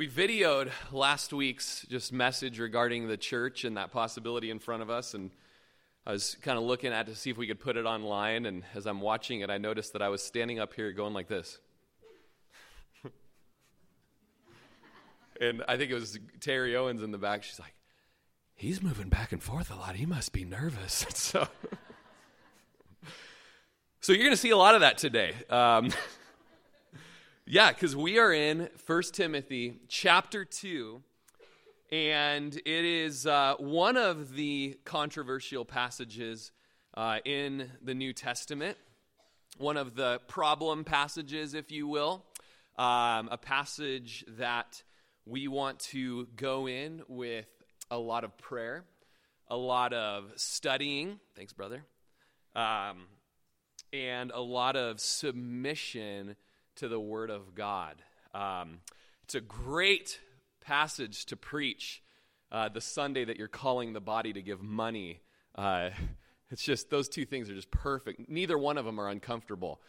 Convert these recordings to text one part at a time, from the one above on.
We videoed last week's just message regarding the church and that possibility in front of us, and I was kind of looking at it to see if we could put it online, and as I'm watching it, I noticed that I was standing up here going like this. And I think it was Terry Owens in the back. She's like, he's moving back and forth a lot. He must be nervous. So you're going to see a lot of that today. Yeah, because we are in 1 Timothy chapter 2, and it is one of the controversial passages in the New Testament, one of the problem passages, if you will, a passage that we want to go in with a lot of prayer, a lot of studying, thanks brother, and a lot of submission to the Word of God. It's a great passage to preach the Sunday that you're calling the body to give money. It's just, those two things are just perfect. Neither one of them are uncomfortable.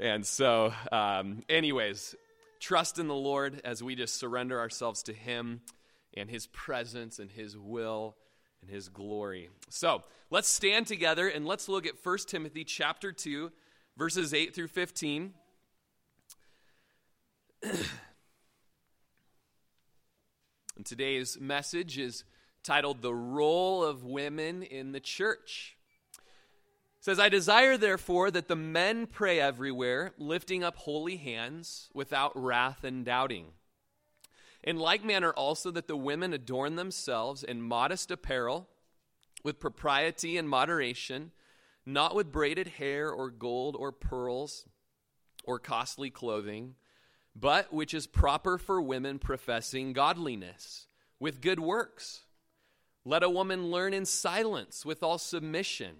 Anyways, trust in the Lord as we just surrender ourselves to Him and His presence and His will and His glory. So let's stand together and let's look at 1 Timothy chapter 2, verses 8 through 15. And today's message is titled, The Role of Women in the Church. It says, I desire, therefore, that the men pray everywhere, lifting up holy hands without wrath and doubting. In like manner also that the women adorn themselves in modest apparel, with propriety and moderation, not with braided hair or gold or pearls or costly clothing, but which is proper for women professing godliness, with good works. Let a woman learn in silence with all submission.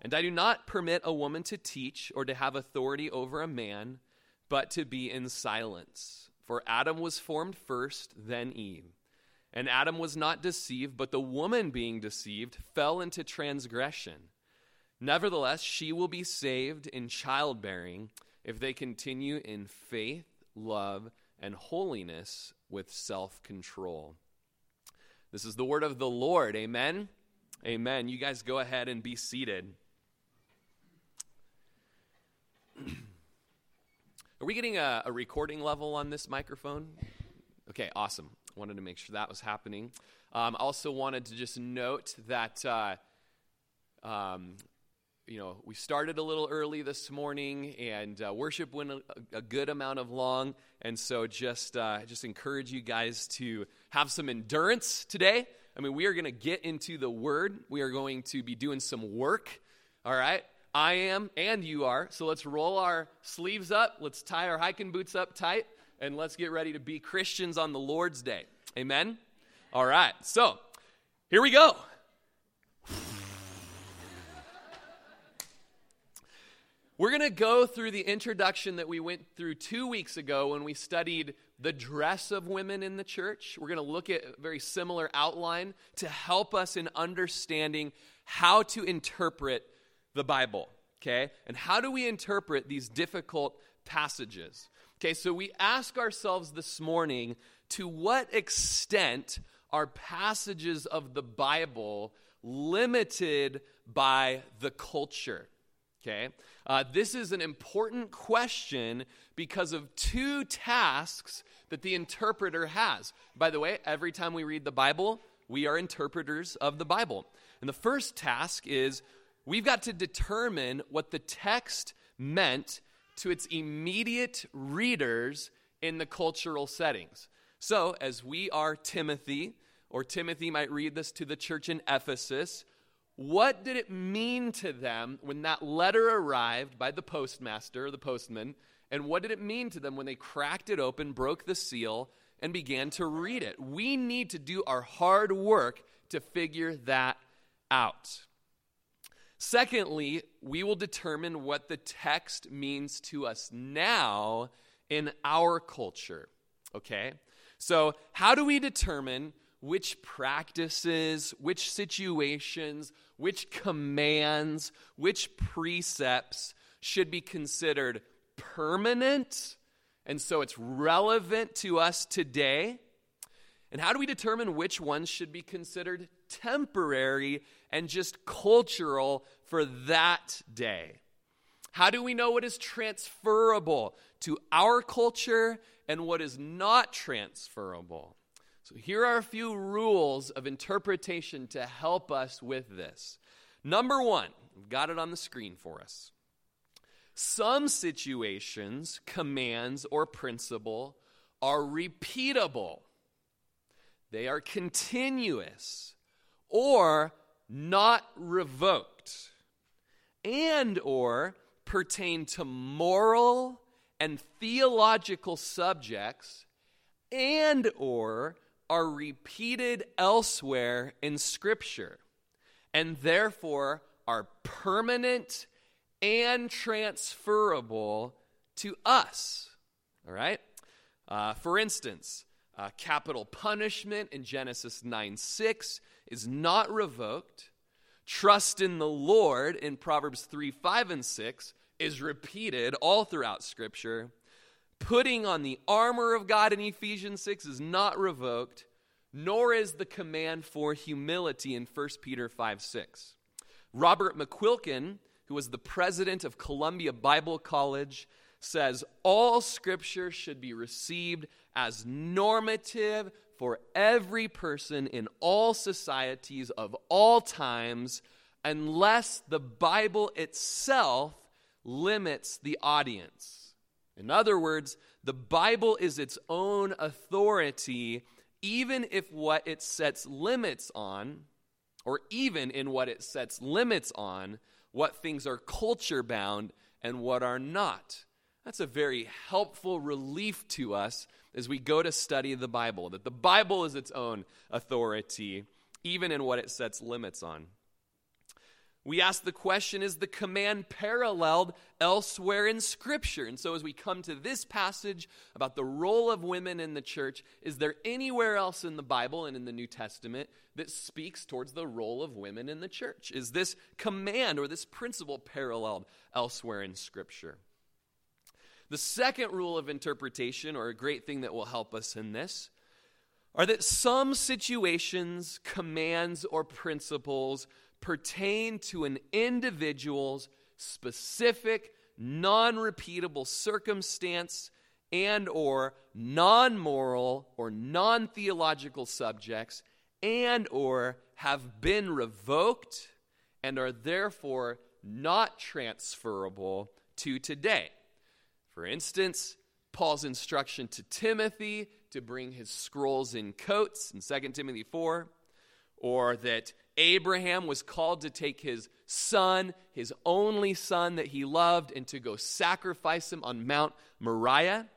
And I do not permit a woman to teach or to have authority over a man, but to be in silence. For Adam was formed first, then Eve. And Adam was not deceived, but the woman being deceived fell into transgression. Nevertheless, she will be saved in childbearing if they continue in faith, love, and holiness with self-control. This is the word of the Lord. Amen? Amen. You guys go ahead and be seated. Are we getting a recording level on this microphone? Okay, awesome. Wanted to make sure that was happening. Also wanted to just note that, we started a little early this morning, and worship went a good amount of long, and so just encourage you guys to have some endurance today. I mean, we are going to get into the Word. We are going to be doing some work, all right? I am, and you are, so let's roll our sleeves up, let's tie our hiking boots up tight, and let's get ready to be Christians on the Lord's Day. Amen? All right, so here we go. We're going to go through the introduction that we went through 2 weeks ago when we studied the dress of women in the church. We're going to look at a very similar outline to help us in understanding how to interpret the Bible, okay? And how do we interpret these difficult passages? Okay, so we ask ourselves this morning, to what extent are passages of the Bible limited by the culture? Okay, this is an important question because of two tasks that the interpreter has. By the way, every time we read the Bible, we are interpreters of the Bible. And the first task is we've got to determine what the text meant to its immediate readers in the cultural settings. So as we are Timothy, or Timothy might read this to the church in Ephesus, what did it mean to them when that letter arrived by the postmaster or the postman? And what did it mean to them when they cracked it open, broke the seal, and began to read it? We need to do our hard work to figure that out. Secondly, we will determine what the text means to us now in our culture. Okay? So how do we determine which practices, which situations, which commands, which precepts should be considered permanent And so it's relevant to us today. And how do we determine which ones should be considered temporary and just cultural for that day? How do we know what is transferable to our culture and what is not transferable? So here are a few rules of interpretation to help us with this. Number one, we've got it on the screen for us. Some situations, commands, or principle are repeatable. They are continuous or not revoked and or pertain to moral and theological subjects and or are repeated elsewhere in Scripture and therefore are permanent and transferable to us. All right? For instance, capital punishment in Genesis 9:6 is not revoked. Trust in the Lord in Proverbs 3:5 and 6 is repeated all throughout Scripture. Putting on the armor of God in Ephesians 6 is not revoked, nor is the command for humility in 1 Peter 5:6. Robert McQuilkin, who was the president of Columbia Bible College, says all Scripture should be received as normative for every person in all societies of all times, unless the Bible itself limits the audience. In other words, the Bible is its own authority, even if what it sets limits on, or even in what it sets limits on, what things are culture-bound and what are not. That's a very helpful relief to us as we go to study the Bible, that the Bible is its own authority, even in what it sets limits on. We ask the question, is the command paralleled elsewhere in Scripture? And so as we come to this passage about the role of women in the church, is there anywhere else in the Bible and in the New Testament that speaks towards the role of women in the church? Is this command or this principle paralleled elsewhere in Scripture? The second rule of interpretation, or a great thing that will help us in this, are that some situations, commands, or principles pertain to an individual's specific, non-repeatable circumstance and or non-moral or non-theological subjects and or have been revoked and are therefore not transferable to today. For instance, Paul's instruction to Timothy to bring his scrolls in coats in 2 Timothy 4, or that Abraham was called to take his son, his only son that he loved, and to go sacrifice him on Mount Moriah,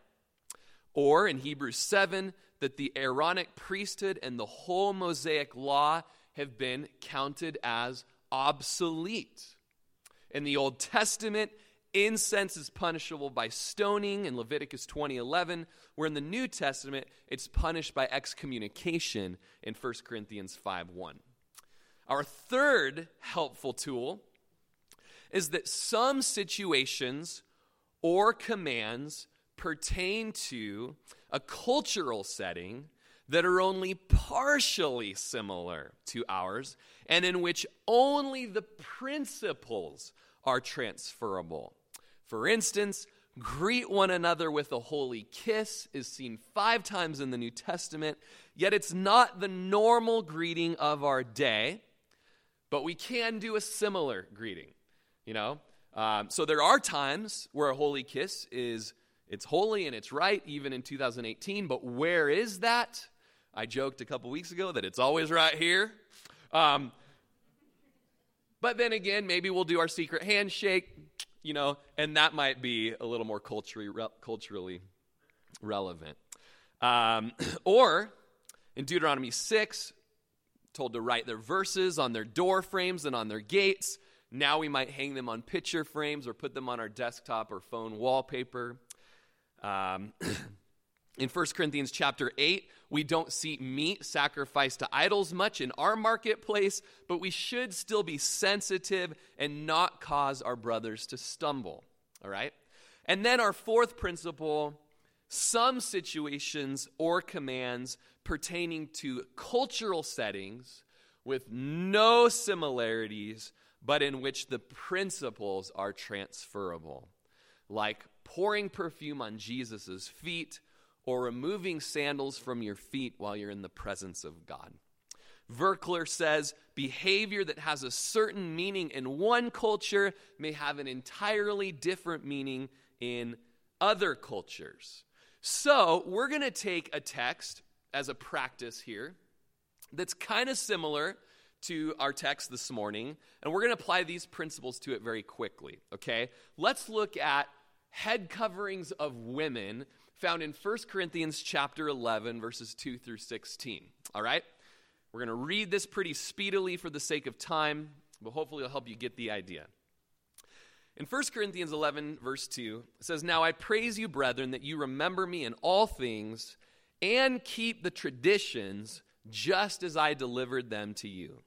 or in Hebrews 7, that the Aaronic priesthood and the whole Mosaic law have been counted as obsolete. In the Old Testament, incense is punishable by stoning in Leviticus 20:11, where in the New Testament, it's punished by excommunication in 1 Corinthians 5:1. Our third helpful tool is that some situations or commands pertain to a cultural setting that are only partially similar to ours and in which only the principles are transferable. For instance, greet one another with a holy kiss is seen 5 times in the New Testament, yet it's not the normal greeting of our day, but we can do a similar greeting, you know? So there are times where a holy kiss is, it's holy and it's right, even in 2018, but where is that? I joked a couple weeks ago that it's always right here. But then again, maybe we'll do our secret handshake, you know, and that might be a little more culturally relevant. Or in Deuteronomy 6, told to write their verses on their door frames and on their gates. Now we might hang them on picture frames or put them on our desktop or phone wallpaper. In 1 Corinthians chapter 8, we don't see meat sacrificed to idols much in our marketplace, but we should still be sensitive and not cause our brothers to stumble, all right? And then our fourth principle some situations or commands pertaining to cultural settings with no similarities, but in which the principles are transferable, like pouring perfume on Jesus' feet or removing sandals from your feet while you're in the presence of God. Verkler says, behavior that has a certain meaning in one culture may have an entirely different meaning in other cultures. So we're going to take a text as a practice here that's kind of similar to our text this morning, and we're going to apply these principles to it very quickly, okay? Let's look at head coverings of women found in 1 Corinthians chapter 11, verses 2 through 16, all right? We're going to read this pretty speedily for the sake of time, but hopefully it'll help you get the idea. In 1 Corinthians 11, verse 2, it says, "Now I praise you, brethren, that you remember me in all things and keep the traditions just as I delivered them to you.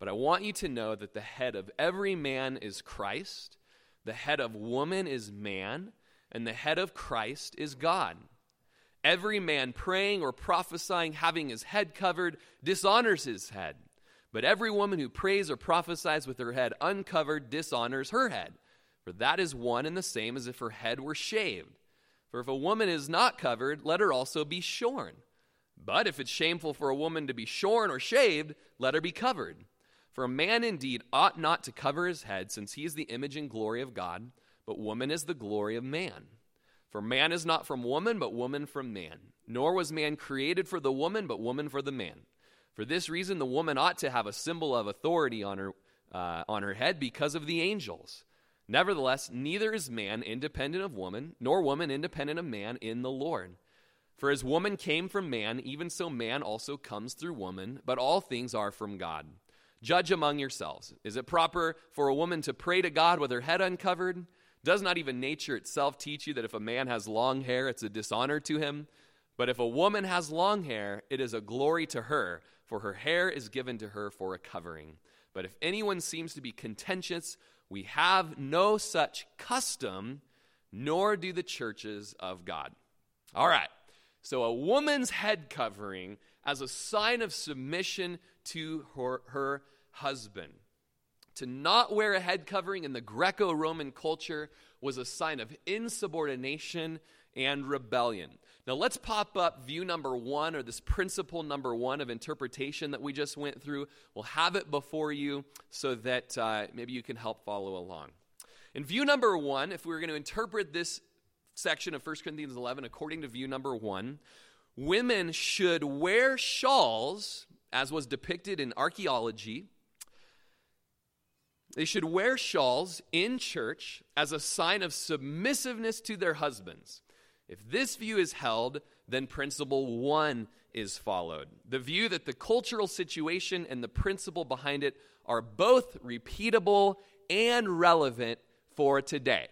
But I want you to know that the head of every man is Christ, the head of woman is man, and the head of Christ is God. Every man praying or prophesying, having his head covered, dishonors his head. But every woman who prays or prophesies with her head uncovered dishonors her head. For that is one and the same as if her head were shaved. For if a woman is not covered, let her also be shorn. But if it's shameful for a woman to be shorn or shaved, let her be covered. For a man indeed ought not to cover his head, since he is the image and glory of God, but woman is the glory of man. For man is not from woman, but woman from man. Nor was man created for the woman, but woman for the man. For this reason, the woman ought to have a symbol of authority on her head because of the angels. Nevertheless, neither is man independent of woman, nor woman independent of man in the Lord. For as woman came from man, even so man also comes through woman, but all things are from God. Judge among yourselves. Is it proper for a woman to pray to God with her head uncovered? Does not even nature itself teach you that if a man has long hair, it's a dishonor to him? But if a woman has long hair, it is a glory to her, for her hair is given to her for a covering. But if anyone seems to be contentious, we have no such custom, nor do the churches of God." All right, so a woman's head covering as a sign of submission to her husband. To not wear a head covering in the Greco-Roman culture was a sign of insubordination and rebellion. Now let's pop up view number one, or this principle number one of interpretation that we just went through. We'll have it before you so that maybe you can help follow along. In view number one, if we were going to interpret this section of 1 Corinthians 11 according to view number one, women should wear shawls, as was depicted in archaeology. They should wear shawls in church as a sign of submissiveness to their husbands. If this view is held, then principle one is followed. The view that the cultural situation and the principle behind it are both repeatable and relevant for today.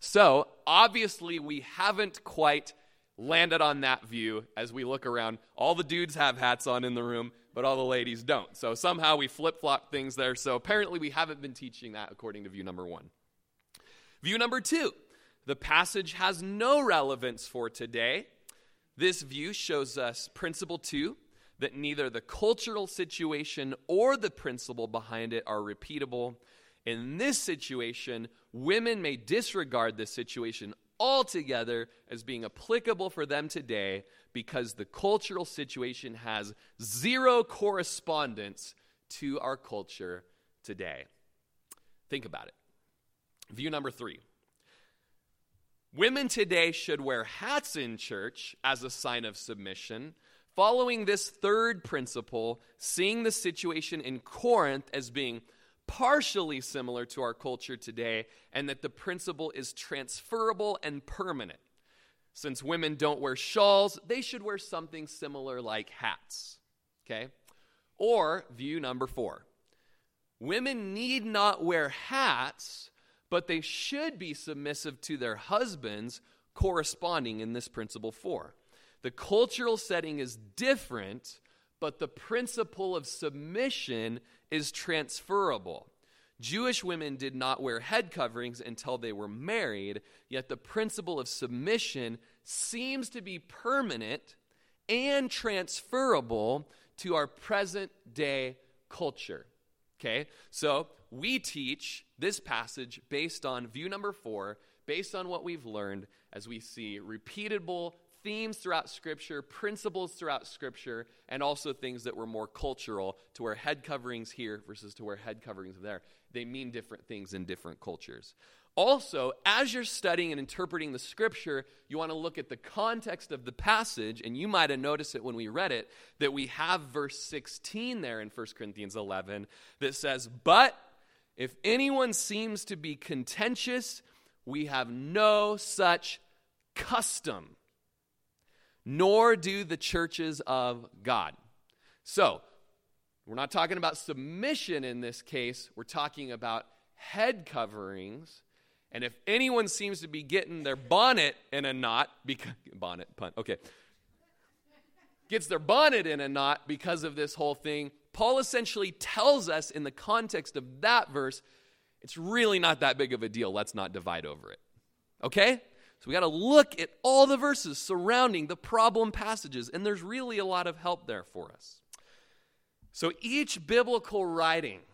So, obviously, we haven't quite landed on that view as we look around. All the dudes have hats on in the room, but all the ladies don't. So somehow we flip-flop things there. So apparently we haven't been teaching that according to view number one. View number two, the passage has no relevance for today. This view shows us principle two, that neither the cultural situation or the principle behind it are repeatable. In this situation, women may disregard this situation altogether as being applicable for them today because the cultural situation has zero correspondence to our culture today. Think about it. View number three. Women today should wear hats in church as a sign of submission, following this third principle, seeing the situation in Corinth as being partially similar to our culture today, and that the principle is transferable and permanent. Since women don't wear shawls, they should wear something similar like hats, okay? Or view number four. Women need not wear hats, but they should be submissive to their husbands, corresponding in this principle four. The cultural setting is different, but the principle of submission is transferable. Jewish women did not wear head coverings until they were married, yet the principle of submission seems to be permanent and transferable to our present day culture. Okay, so we teach this passage based on view number 4, based on what we've learned as we see repeatable themes throughout Scripture, principles throughout Scripture, and also things that were more cultural, to wear head coverings here versus to wear head coverings there. They mean different things in different cultures. Also, as you're studying and interpreting the Scripture, you want to look at the context of the passage, and you might have noticed it when we read it, that we have verse 16 there in 1 Corinthians 11 that says, "But if anyone seems to be contentious, we have no such custom, nor do the churches of God." So, we're not talking about submission in this case, we're talking about head coverings. And if anyone seems to be getting their bonnet in a knot, gets their bonnet in a knot because of this whole thing, Paul essentially tells us in the context of that verse, it's really not that big of a deal. Let's not divide over it. Okay? So we got to look at all the verses surrounding the problem passages, and there's really a lot of help there for us. So each biblical writing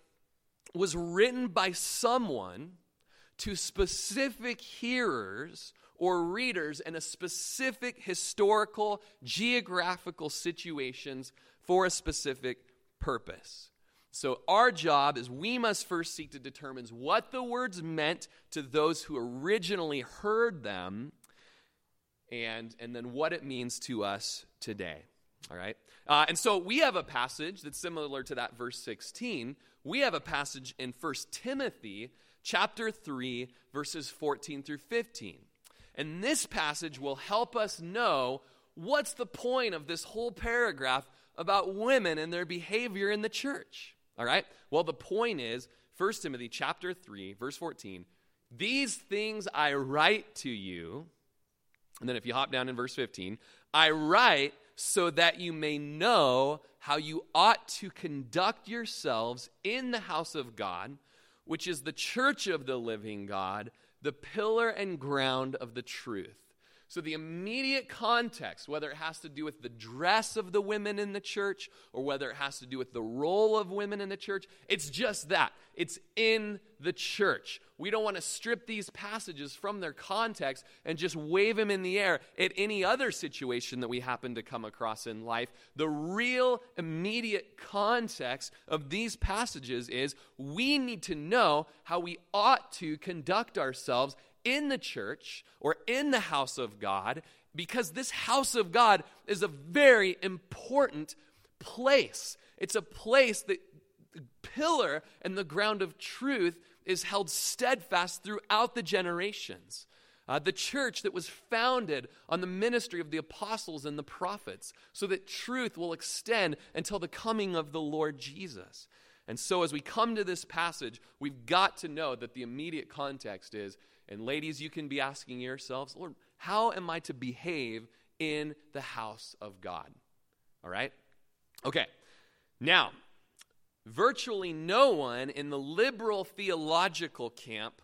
was written by someone to specific hearers or readers in a specific historical, geographical situations for a specific purpose. So our job is we must first seek to determine what the words meant to those who originally heard them, and then what it means to us today. All right? And so we have a passage that's similar to that verse 16. We have a passage in 1 Timothy chapter 3, verses 14 through 15. And this passage will help us know what's the point of this whole paragraph about women and their behavior in the church. All right? Well, the point is, 1 Timothy chapter 3, verse 14, "These things I write to you," and then if you hop down in verse 15, "I write so that you may know how you ought to conduct yourselves in the house of God, which is the church of the living God, the pillar and ground of the truth." So the immediate context, whether it has to do with the dress of the women in the church or whether it has to do with the role of women in the church, it's just that. It's in the church. We don't want to strip these passages from their context and just wave them in the air at any other situation that we happen to come across in life. The real immediate context of these passages is we need to know how we ought to conduct ourselves in the church or in the house of God, because this house of God is a very important place. It's a place that the pillar and the ground of truth is held steadfast throughout the generations. The church that was founded on the ministry of the apostles and the prophets, so that truth will extend until the coming of the Lord Jesus. And so as we come to this passage, we've got to know that the immediate context is, and ladies, you can be asking yourselves, "Lord, how am I to behave in the house of God?" All right? Okay. Now, virtually no one in the liberal theological camp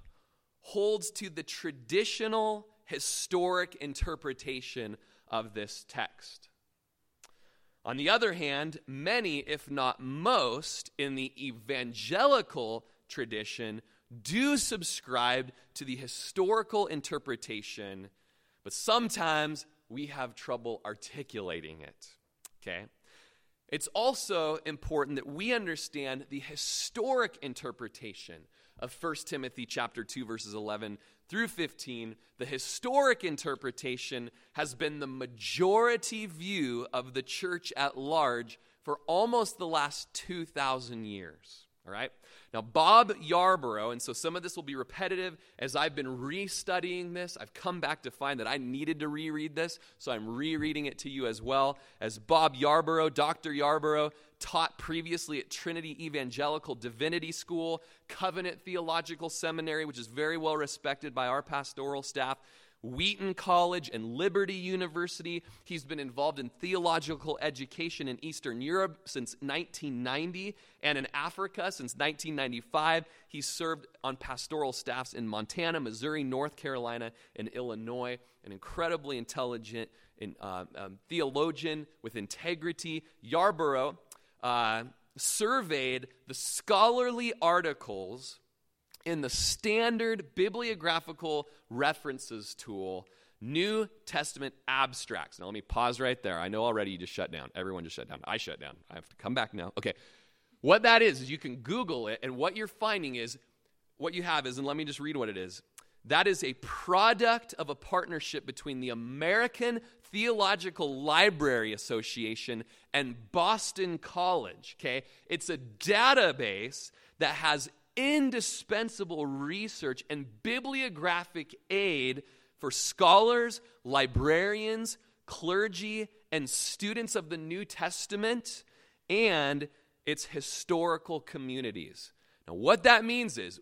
holds to the traditional historic interpretation of this text. On the other hand, many, if not most, in the evangelical tradition do subscribe to the historical interpretation, but sometimes we have trouble articulating it. Okay? It's also important that we understand the historic interpretation of 1 Timothy chapter 2, verses 11 through 15. The historic interpretation has been the majority view of the church at large for almost the last 2,000 years. All right? Now, Bob Yarborough, and so some of this will be repetitive, as I've been restudying this, I've come back to find that I needed to reread this, so I'm rereading it to you as well. As Bob Yarborough, Dr. Yarborough, taught previously at Trinity Evangelical Divinity School, Covenant Theological Seminary, which is very well respected by our pastoral staff, Wheaton College and Liberty University. He's been involved in theological education in Eastern Europe since 1990 and in Africa since 1995. He's served on pastoral staffs in Montana, Missouri, North Carolina, and Illinois. An incredibly intelligent theologian with integrity. Yarborough surveyed the scholarly articles in the standard bibliographical references tool, New Testament abstracts. Now, let me pause right there. I know already you just shut down. Everyone just shut down. I shut down. I have to come back now. Okay. What that is you can Google it, and what you're finding is, what you have is, and let me just read what it is. That is a product of a partnership between the American Theological Library Association and Boston College, okay? It's a database that has indispensable research and bibliographic aid for scholars, librarians, clergy, and students of the New Testament and its historical communities. Now, what that means is,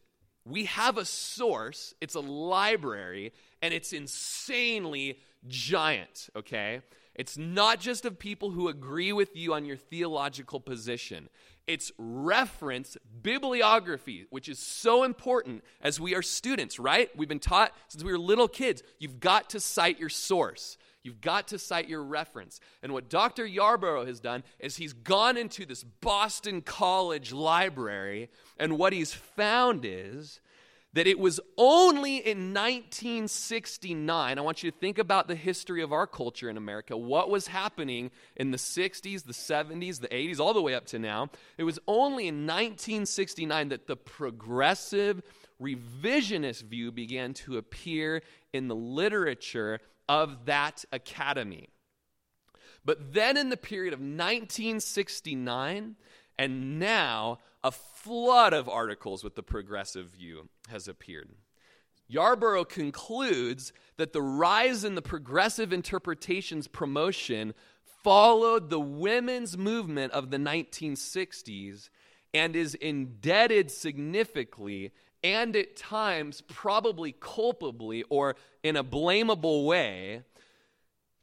we have a source, it's a library, and it's insanely giant, okay? It's not just of people who agree with you on your theological position. It's reference bibliography, which is so important as we are students, right? We've been taught since we were little kids, you've got to cite your source. You've got to cite your reference. And what Dr. Yarborough has done is he's gone into this Boston College library, and what he's found is that it was only in 1969, I want you to think about the history of our culture in America, what was happening in the 60s, the 70s, the 80s, all the way up to now. It was only in 1969 that the progressive revisionist view began to appear in the literature of that academy. But then in the period of 1969 and now, a flood of articles with the progressive view has appeared. Yarborough concludes that the rise in the progressive interpretation's promotion followed the women's movement of the 1960s and is indebted significantly and at times probably culpably or in a blamable way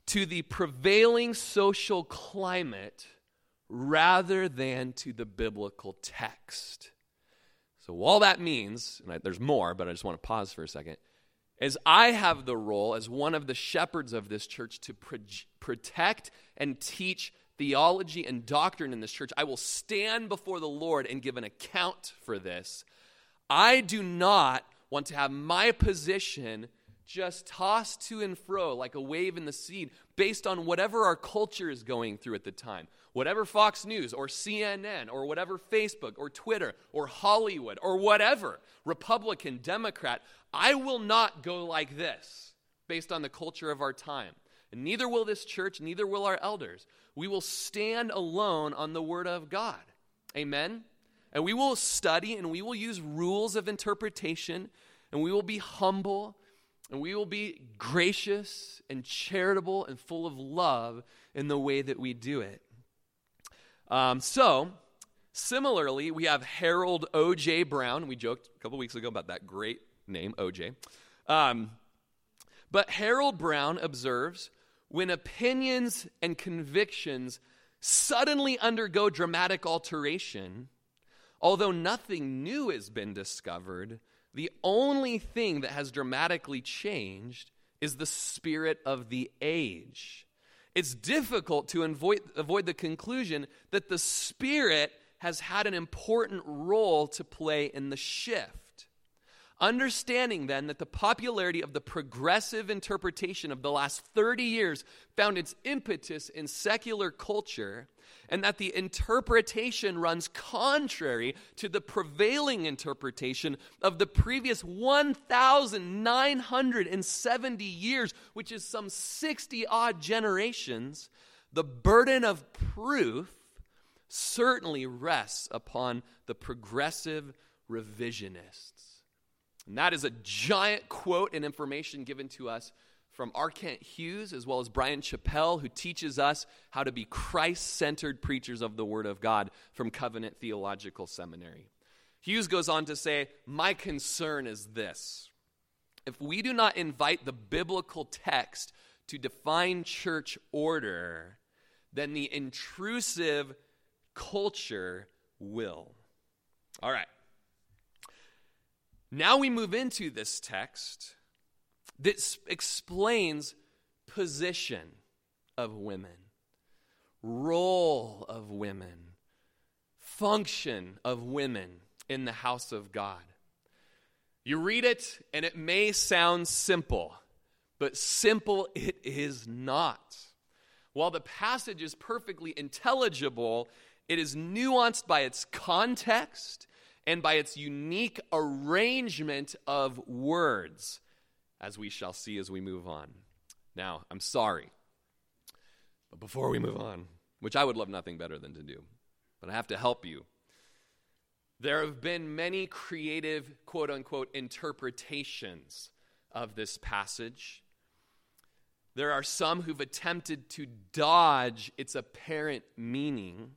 to the prevailing social climate rather than to the biblical text. So all that means, and there's more, but I just want to pause for a second, is I have the role as one of the shepherds of this church to protect and teach theology and doctrine in this church. I will stand before the Lord and give an account for this. I do not want to have my position just tossed to and fro like a wave in the sea based on whatever our culture is going through at the time. Whatever Fox News or CNN or whatever Facebook or Twitter or Hollywood or whatever, Republican, Democrat, I will not go like this based on the culture of our time. And neither will this church, neither will our elders. We will stand alone on the Word of God. Amen? And we will study and we will use rules of interpretation and we will be humble and we will be gracious and charitable and full of love in the way that we do it. So, similarly, we have Harold O.J. Brown. We joked a couple weeks ago about that great name, O.J. But Harold Brown observes, when opinions and convictions suddenly undergo dramatic alteration, although nothing new has been discovered, the only thing that has dramatically changed is the spirit of the age. It's difficult to avoid the conclusion that the spirit has had an important role to play in the shift. Understanding then that the popularity of the progressive interpretation of the last 30 years found its impetus in secular culture, and that the interpretation runs contrary to the prevailing interpretation of the previous 1,970 years, which is some 60-odd generations, the burden of proof certainly rests upon the progressive revisionists. And that is a giant quote and information given to us from R. Kent Hughes, as well as Brian Chappell, who teaches us how to be Christ-centered preachers of the Word of God from Covenant Theological Seminary. Hughes goes on to say, my concern is this. if we do not invite the biblical text to define church order, then the intrusive culture will. All right. Now we move into this text that explains position of women, role of women, function of women in the house of God. You read it, and it may sound simple, but simple it is not. While the passage is perfectly intelligible, it is nuanced by its context and by its unique arrangement of words, as we shall see as we move on. Now, I'm sorry, but before we move on, which I would love nothing better than to do, but I have to help you. There have been many creative, quote-unquote, interpretations of this passage. There are some who've attempted to dodge its apparent meaning,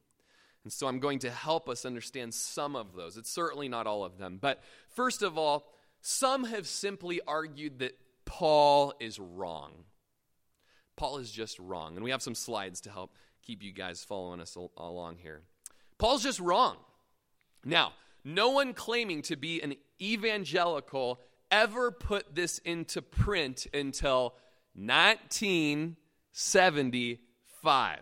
and so I'm going to help us understand some of those. It's certainly not all of them. But first of all, some have simply argued that Paul is wrong. Paul is just wrong. And we have some slides to help keep you guys following us along here. Paul's just wrong. Now, no one claiming to be an evangelical ever put this into print until 1975.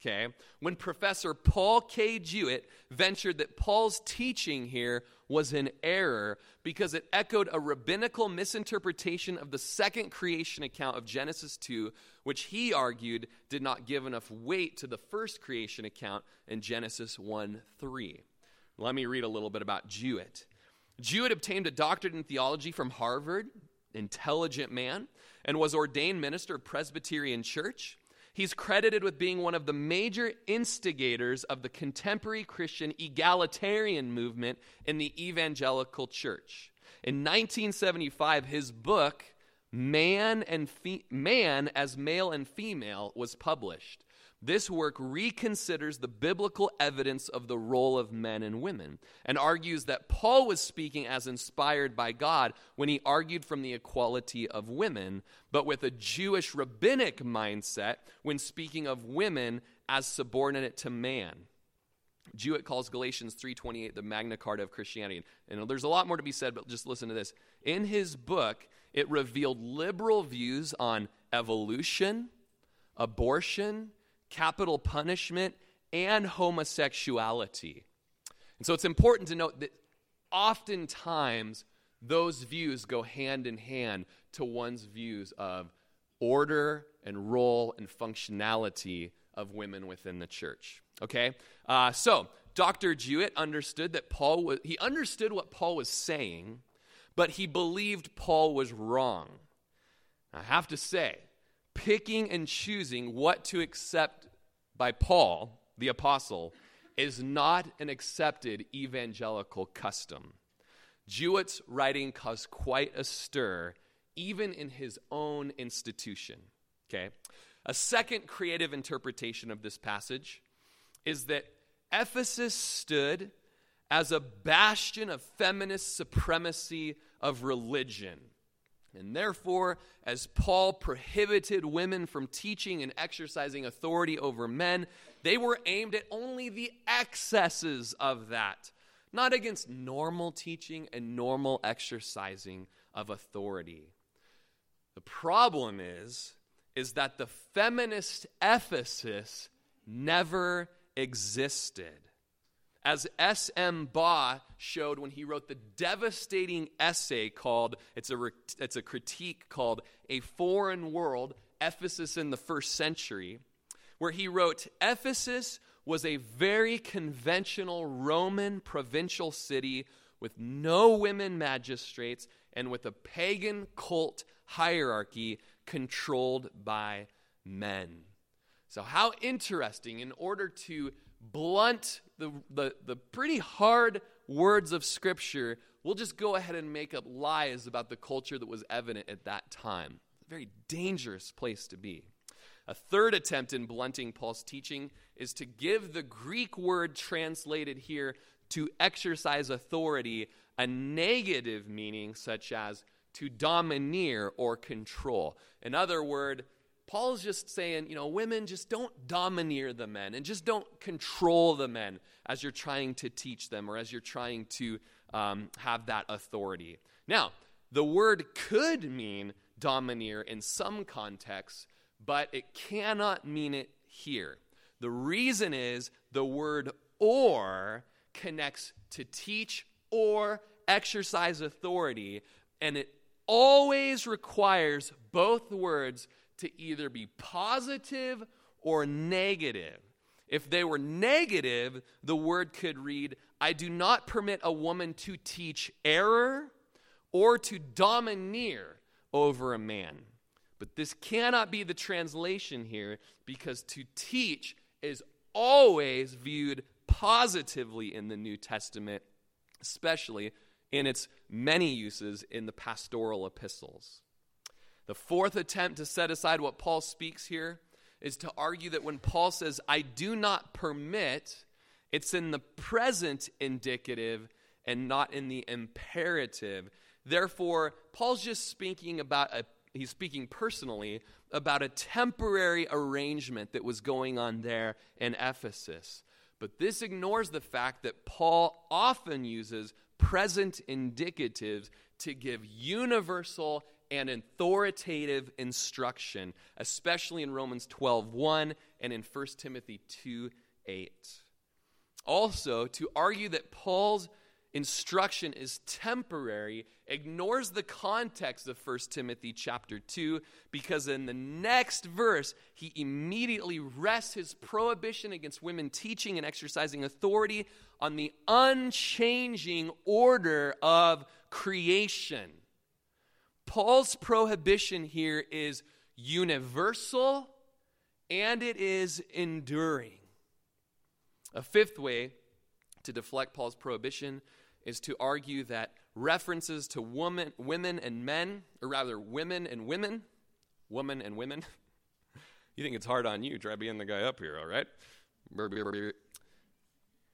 Okay, when Professor Paul K. Jewett ventured that Paul's teaching here was an error because it echoed a rabbinical misinterpretation of the second creation account of Genesis 2, which he argued did not give enough weight to the first creation account in Genesis 1:3. Let me read a little bit about Jewett. Jewett obtained a doctorate in theology from Harvard, intelligent man, and was ordained minister of Presbyterian Church. He's credited with being one of the major instigators of the contemporary Christian egalitarian movement in the evangelical church. In 1975, his book, Man as Male and Female, was published. This work reconsiders the biblical evidence of the role of men and women and argues that Paul was speaking as inspired by God when he argued from the equality of women, but with a Jewish rabbinic mindset when speaking of women as subordinate to man. Jewett calls Galatians 3:28 the Magna Carta of Christianity. And there's a lot more to be said, but just listen to this. In his book, it revealed liberal views on evolution, abortion, capital punishment, and homosexuality. And so it's important to note that oftentimes those views go hand in hand to one's views of order and role and functionality of women within the church. Okay? So Dr. Jewett understood that he understood what Paul was saying, but he believed Paul was wrong. I have to say, picking and choosing what to accept by Paul, the apostle, is not an accepted evangelical custom. Jewett's writing caused quite a stir, even in his own institution. Okay? A second creative interpretation of this passage is that Ephesus stood as a bastion of feminist supremacy of religion. And therefore, as Paul prohibited women from teaching and exercising authority over men, they were aimed at only the excesses of that, not against normal teaching and normal exercising of authority. The problem is that the feminist Ephesus never existed. As S.M. Baugh showed when he wrote the devastating essay called, it's a critique called A Foreign World, Ephesus in the First Century, where he wrote, Ephesus was a very conventional Roman provincial city with no women magistrates and with a pagan cult hierarchy controlled by men. So how interesting, in order to blunt the pretty hard words of Scripture, we'll just go ahead and make up lies about the culture that was evident at that time. A very dangerous place to be. A third attempt in blunting Paul's teaching is to give the Greek word translated here to exercise authority a negative meaning, such as to domineer or control. In other words, Paul's just saying, women, just don't domineer the men and just don't control the men as you're trying to teach them or as you're trying to have that authority. Now, the word could mean domineer in some contexts, but it cannot mean it here. The reason is the word or connects to teach or exercise authority, and it always requires both words to either be positive or negative. If they were negative, the word could read, I do not permit a woman to teach error or to domineer over a man. But this cannot be the translation here, because to teach is always viewed positively in the New Testament, especially in its many uses in the pastoral epistles. The fourth attempt to set aside what Paul speaks here is to argue that when Paul says, I do not permit, it's in the present indicative and not in the imperative. Therefore, Paul's just speaking about he's speaking personally about a temporary arrangement that was going on there in Ephesus. But this ignores the fact that Paul often uses present indicatives to give universal and authoritative instruction, especially in Romans 12:1 and in 1 Timothy 2:8. Also, to argue that Paul's instruction is temporary ignores the context of 1 Timothy chapter 2, because in the next verse, he immediately rests his prohibition against women teaching and exercising authority on the unchanging order of creation. Paul's prohibition here is universal and it is enduring. A fifth way to deflect Paul's prohibition is to argue that references to women and women. You think it's hard on you, try being the guy up here, all right?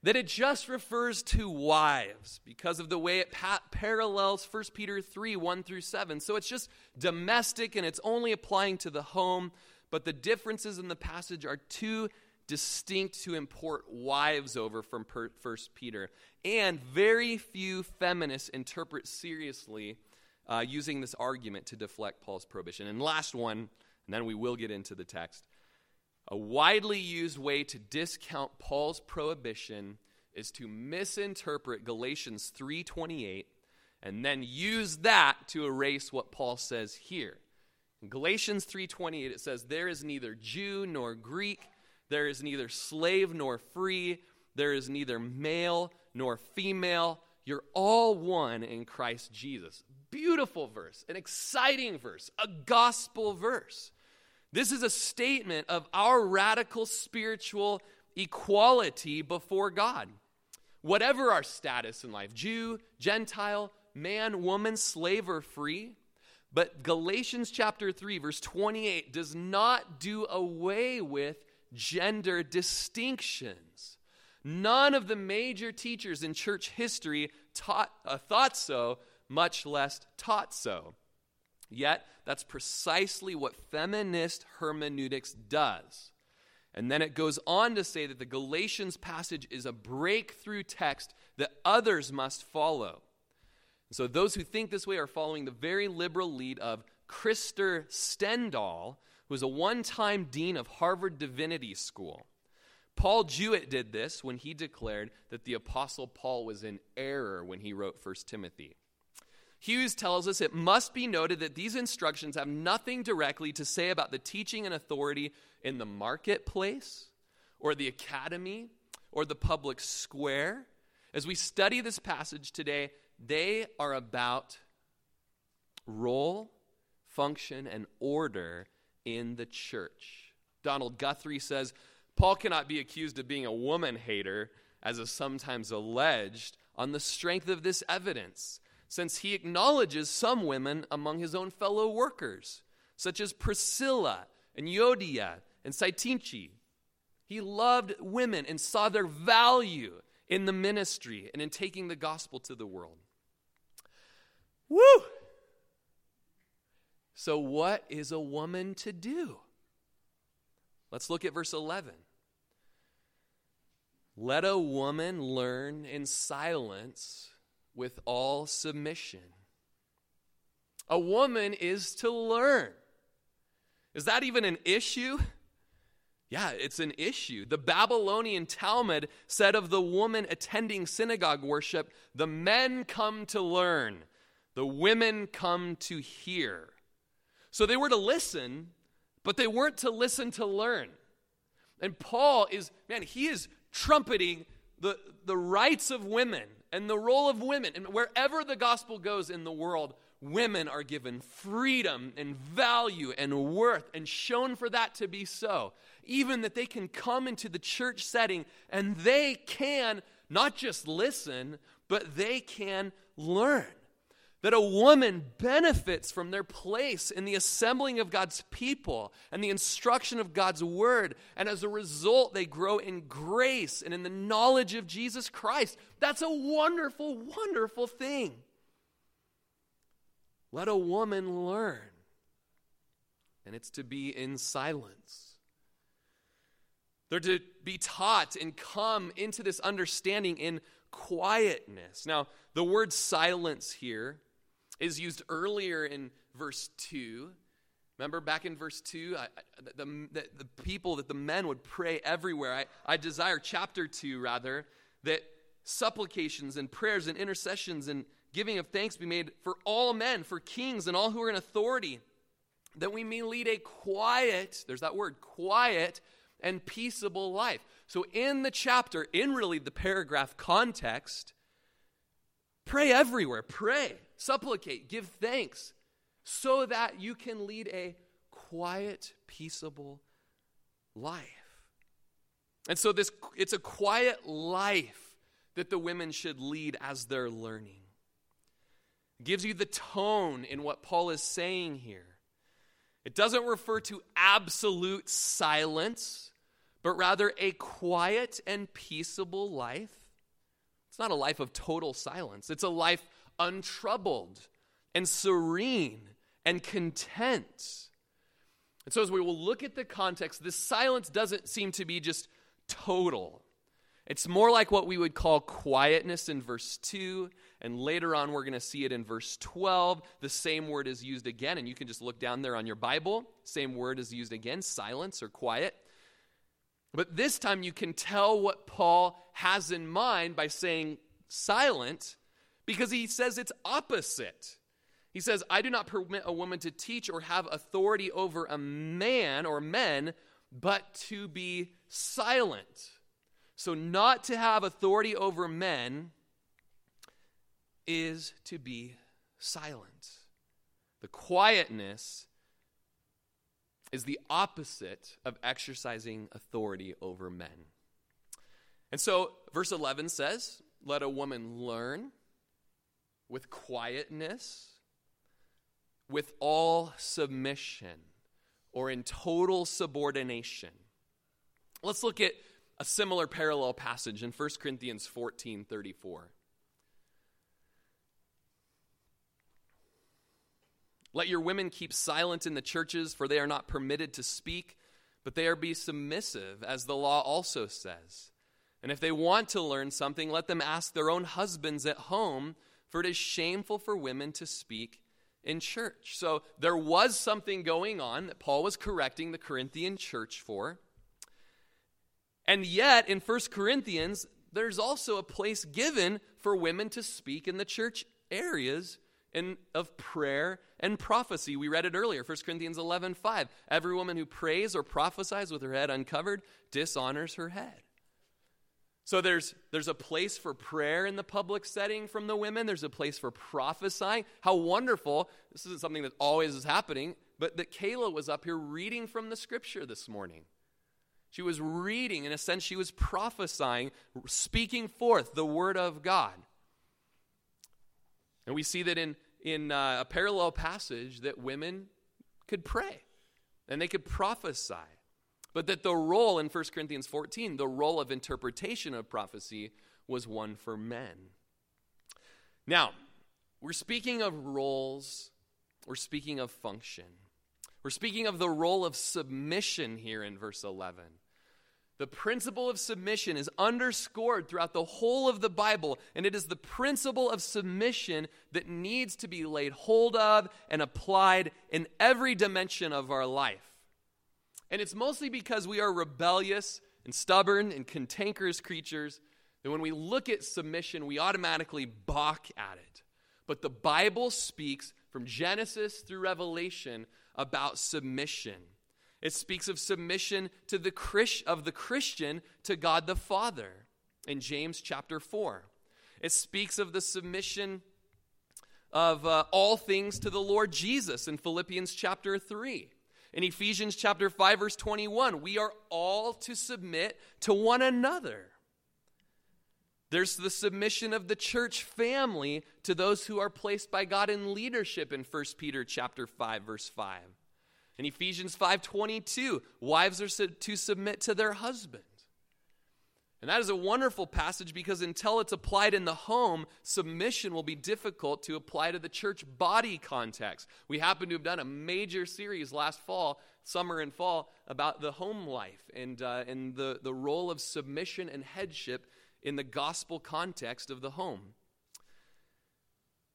That it just refers to wives because of the way it parallels 1 Peter 3, 1 through 7. So it's just domestic and it's only applying to the home, but the differences in the passage are too distinct to import wives over from 1 Peter. And very few feminists interpret seriously using this argument to deflect Paul's prohibition. And last one, and then we will get into the text. A widely used way to discount Paul's prohibition is to misinterpret Galatians 3:28 and then use that to erase what Paul says here. In Galatians 3:28, it says, there is neither Jew nor Greek, there is neither slave nor free, there is neither male nor female. You're all one in Christ Jesus. Beautiful verse, an exciting verse, a gospel verse. This is a statement of our radical spiritual equality before God. Whatever our status in life, Jew, Gentile, man, woman, slave, or free. But Galatians chapter 3, verse 28 does not do away with gender distinctions. None of the major teachers in church history thought so, much less taught so. Yet, that's precisely what feminist hermeneutics does. And then it goes on to say that the Galatians passage is a breakthrough text that others must follow. So those who think this way are following the very liberal lead of Christer Stendahl, who was a one-time dean of Harvard Divinity School. Paul Jewett did this when he declared that the Apostle Paul was in error when he wrote 1 Timothy. Hughes tells us it must be noted that these instructions have nothing directly to say about the teaching and authority in the marketplace or the academy or the public square. As we study this passage today, they are about role, function, and order in the church. Donald Guthrie says, Paul cannot be accused of being a woman hater, as is sometimes alleged, on the strength of this evidence, since he acknowledges some women among his own fellow workers, such as Priscilla and Euodia and Syntyche. He loved women and saw their value in the ministry and in taking the gospel to the world. Woo! So what is a woman to do? Let's look at verse 11. Let a woman learn in silence with all submission. A woman is to learn. Is that even an issue? Yeah, it's an issue. The Babylonian Talmud said of the woman attending synagogue worship, the men come to learn, the women come to hear. So they were to listen, but they weren't to listen to learn. And Paul is, man, he is trumpeting the rights of women and the role of women. And wherever the gospel goes in the world, women are given freedom and value and worth and shown for that to be so. Even that they can come into the church setting and they can not just listen, but they can learn. That a woman benefits from their place in the assembling of God's people and the instruction of God's word. And as a result, they grow in grace and in the knowledge of Jesus Christ. That's a wonderful, wonderful thing. Let a woman learn. And it's to be in silence. They're to be taught and come into this understanding in quietness. Now, the word silence here is used earlier in verse 2. Remember back in verse 2, the people that the men would pray everywhere. I desire, chapter 2 rather, that supplications and prayers and intercessions and giving of thanks be made for all men, for kings and all who are in authority, that we may lead a quiet, there's that word, quiet and peaceable life. So in the chapter, in really the paragraph context, pray everywhere, pray, supplicate, give thanks, so that you can lead a quiet, peaceable life. And so this, it's a quiet life that the women should lead as they're learning. It gives you the tone in what Paul is saying here. It doesn't refer to absolute silence, but rather a quiet and peaceable life. It's not a life of total silence. It's a life untroubled and serene and content. And so as we will look at the context, this silence doesn't seem to be just total. It's more like what we would call quietness in verse 2, and later on we're going to see it in verse 12. The same word is used again, and you can just look down there on your Bible. Same word is used again, silence or quiet. But this time you can tell what Paul has in mind by saying silent, because he says it's opposite. He says, I do not permit a woman to teach or have authority over a man or men, but to be silent. So not to have authority over men is to be silent. The quietness is the opposite of exercising authority over men. And so verse 11 says, let a woman learn with quietness, with all submission, or in total subordination. Let's look at a similar parallel passage in 1 Corinthians 14:34. Let your women keep silent in the churches, for they are not permitted to speak, but they are be submissive, as the law also says. And if they want to learn something, let them ask their own husbands at home, for it is shameful for women to speak in church. So there was something going on that Paul was correcting the Corinthian church for. And yet, in 1 Corinthians, there's also a place given for women to speak in the church areas of prayer and prophecy. We read it earlier, 1 Corinthians 11:5. Every woman who prays or prophesies with her head uncovered dishonors her head. So there's a place for prayer in the public setting from the women. There's a place for prophesying. How wonderful. This isn't something that always is happening, but that Kayla was up here reading from the scripture this morning. She was reading, in a sense, she was prophesying, speaking forth the word of God. And we see that in a parallel passage that women could pray and they could prophesy. But that the role in 1 Corinthians 14, the role of interpretation of prophecy was one for men. Now, we're speaking of roles We're speaking of function. We're speaking of the role of submission here in verse 11. The principle of submission is underscored throughout the whole of the Bible, and it is the principle of submission that needs to be laid hold of and applied in every dimension of our life. And it's mostly because we are rebellious and stubborn and cantankerous creatures that when we look at submission, we automatically balk at it. But the Bible speaks from Genesis through Revelation about submission. It speaks of submission to the Christian to God the Father in James chapter 4. It speaks of the submission of all things to the Lord Jesus in Philippians chapter 3. In Ephesians chapter 5 verse 21, we are all to submit to one another. There's the submission of the church family to those who are placed by God in leadership in 1 Peter chapter 5 verse 5. In Ephesians 5:22, wives are to submit to their husband. And that is a wonderful passage because until it's applied in the home, submission will be difficult to apply to the church body context. We happen to have done a major series last fall, summer and fall, about the home life and the role of submission and headship in the gospel context of the home.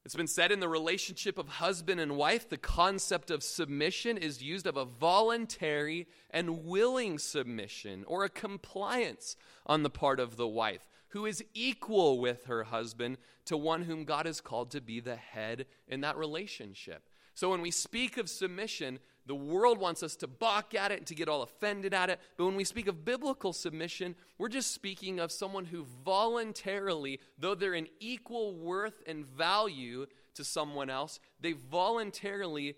It's been said in the relationship of husband and wife, the concept of submission is used of a voluntary and willing submission or a compliance on the part of the wife who is equal with her husband to one whom God has called to be the head in that relationship. So when we speak of submission, the world wants us to balk at it and to get all offended at it. But when we speak of biblical submission, we're just speaking of someone who voluntarily, though they're in equal worth and value to someone else, they voluntarily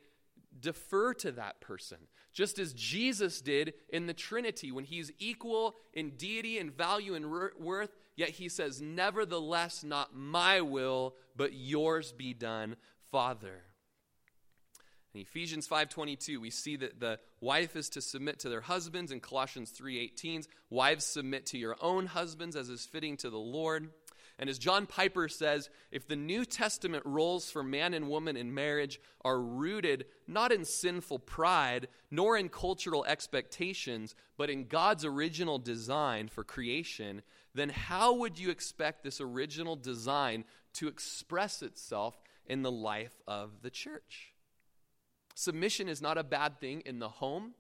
defer to that person. Just as Jesus did in the Trinity when he's equal in deity and value and worth, yet he says, "Nevertheless, not my will, but yours be done, Father." In Ephesians 5:22, we see that the wife is to submit to their husbands. In Colossians 3:18, wives submit to your own husbands as is fitting to the Lord. And as John Piper says, if the New Testament roles for man and woman in marriage are rooted not in sinful pride, nor in cultural expectations, but in God's original design for creation, then how would you expect this original design to express itself in the life of the church? Submission is not a bad thing in the home,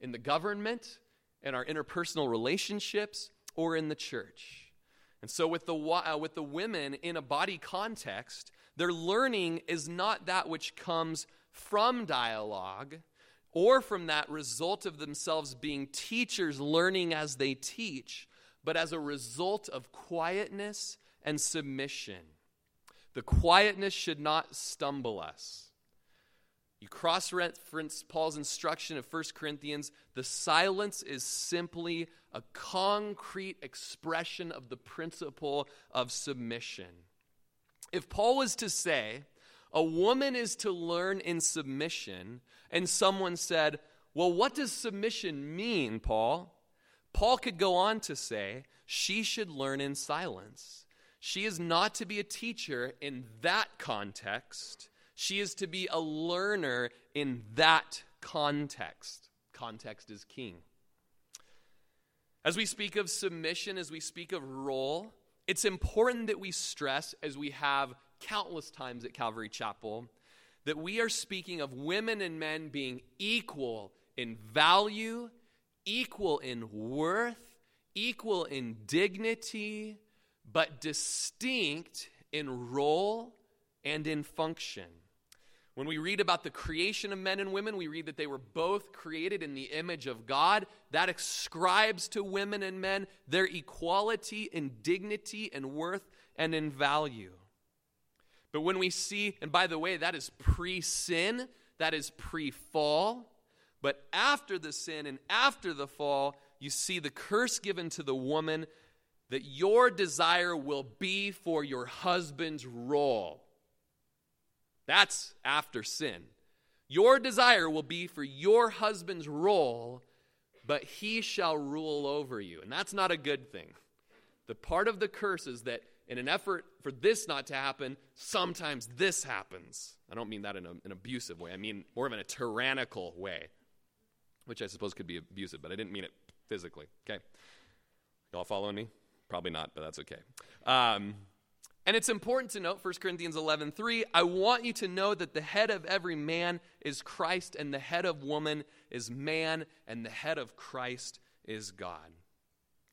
in the government, in our interpersonal relationships, or in the church. And so with the women in a body context, their learning is not that which comes from dialogue or from that result of themselves being teachers learning as they teach, but as a result of quietness and submission. The quietness should not stumble us. You cross-reference Paul's instruction of 1 Corinthians, the silence is simply a concrete expression of the principle of submission. If Paul was to say, a woman is to learn in submission, and someone said, well, what does submission mean, Paul? Paul could go on to say, she should learn in silence. She is not to be a teacher in that context. She is to be a learner in that context. Context is king. As we speak of submission, as we speak of role, it's important that we stress, as we have countless times at Calvary Chapel, that we are speaking of women and men being equal in value, equal in worth, equal in dignity, but distinct in role and in function. When we read about the creation of men and women, we read that they were both created in the image of God. That ascribes to women and men their equality in dignity and worth and in value. But when we see, and by the way, that is pre-sin, that is pre-fall. But after the sin and after the fall, you see the curse given to the woman that your desire will be for your husband's role. That's after sin. Your desire will be for your husband's role, but he shall rule over you. And that's not a good thing. The part of the curse is that in an effort for this not to happen, sometimes this happens. I don't mean that in an abusive way. I mean more of in a tyrannical way, which I suppose could be abusive, but I didn't mean it physically. Okay? Y'all following me? Probably not, but that's okay. And it's important to note 1 Corinthians 11:3, I want you to know that the head of every man is Christ, and the head of woman is man, and the head of Christ is God.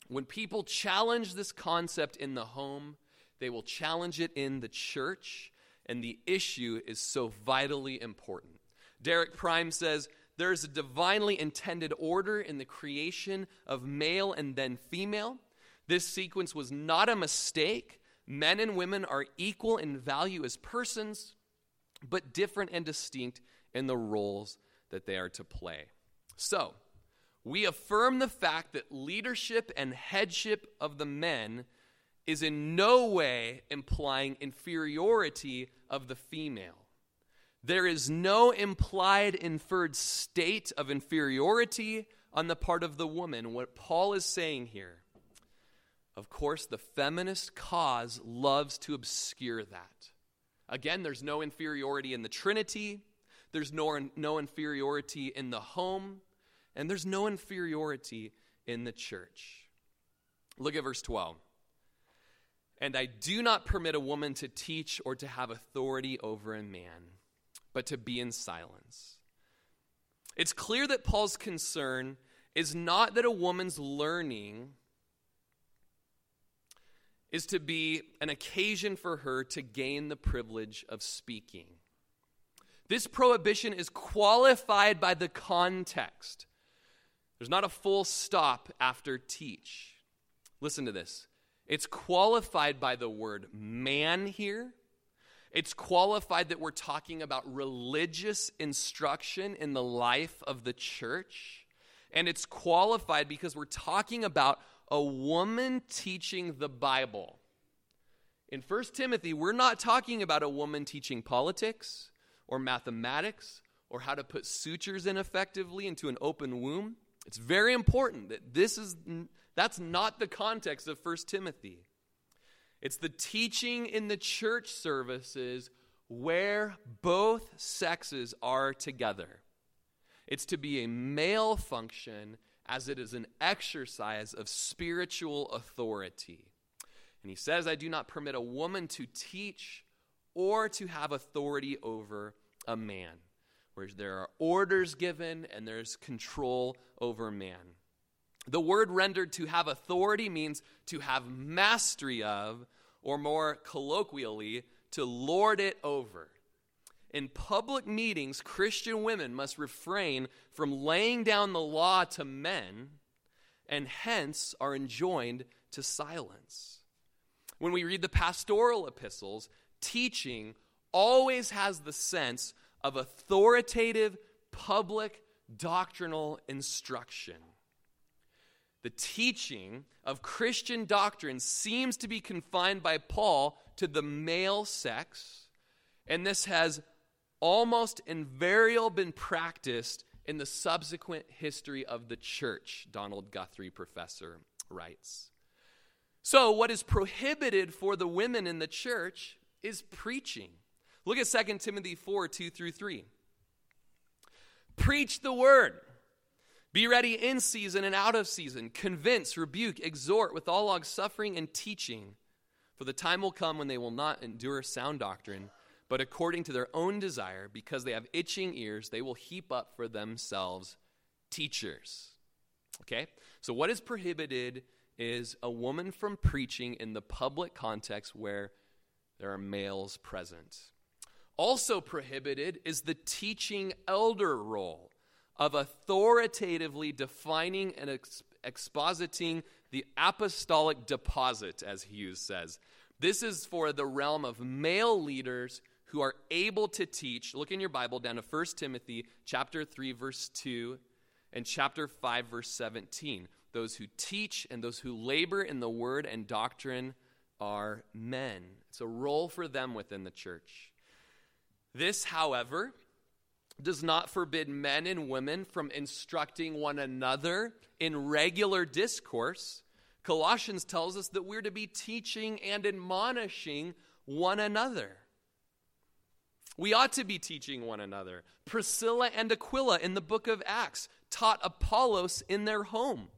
When people challenge this concept in the home, they will challenge it in the church, and the issue is so vitally important. Derek Prime says, there is a divinely intended order in the creation of male and then female. This sequence was not a mistake. Men and women are equal in value as persons, but different and distinct in the roles that they are to play. So, we affirm the fact that leadership and headship of the men is in no way implying inferiority of the female. There is no implied, inferred state of inferiority on the part of the woman. What Paul is saying here, of course, the feminist cause loves to obscure that. Again, there's no inferiority in the Trinity. There's no inferiority in the home. And there's no inferiority in the church. Look at verse 12. And I do not permit a woman to teach or to have authority over a man, but to be in silence. It's clear that Paul's concern is not that a woman's learning is to be an occasion for her to gain the privilege of speaking. This prohibition is qualified by the context. There's not a full stop after teach. Listen to this. It's qualified by the word man here. It's qualified that we're talking about religious instruction in the life of the church. And it's qualified because we're talking about a woman teaching the Bible. In 1 Timothy, we're not talking about a woman teaching politics or mathematics or how to put sutures in effectively into an open womb. It's very important that that's not the context of 1 Timothy. It's the teaching in the church services where both sexes are together. It's to be a male function as it is an exercise of spiritual authority. And he says, I do not permit a woman to teach or to have authority over a man, where there are orders given and there's control over man. The word rendered to have authority means to have mastery of, or more colloquially, to lord it over. In public meetings, Christian women must refrain from laying down the law to men and hence are enjoined to silence. When we read the pastoral epistles, teaching always has the sense of authoritative, public, doctrinal instruction. The teaching of Christian doctrine seems to be confined by Paul to the male sex, and this has almost invariably been practiced in the subsequent history of the church, Donald Guthrie, professor, writes. So what is prohibited for the women in the church is preaching. Look at 2 Timothy 4:2-3. Preach the word. Be ready in season and out of season. Convince, rebuke, exhort with all long suffering and teaching. For the time will come when they will not endure sound doctrine, but according to their own desire, because they have itching ears, they will heap up for themselves teachers. Okay? So what is prohibited is a woman from preaching in the public context where there are males present. Also prohibited is the teaching elder role of authoritatively defining and expositing the apostolic deposit, as Hughes says. This is for the realm of male leaders who are able to teach. Look in your Bible down to 1 Timothy chapter 3, verse 2, and chapter 5, verse 17. Those who teach and those who labor in the word and doctrine are men. It's a role for them within the church. This, however, does not forbid men and women from instructing one another in regular discourse, Colossians tells us that we're to be teaching and admonishing one another. We ought to be teaching one another. Priscilla and Aquila in the book of Acts taught Apollos in their home.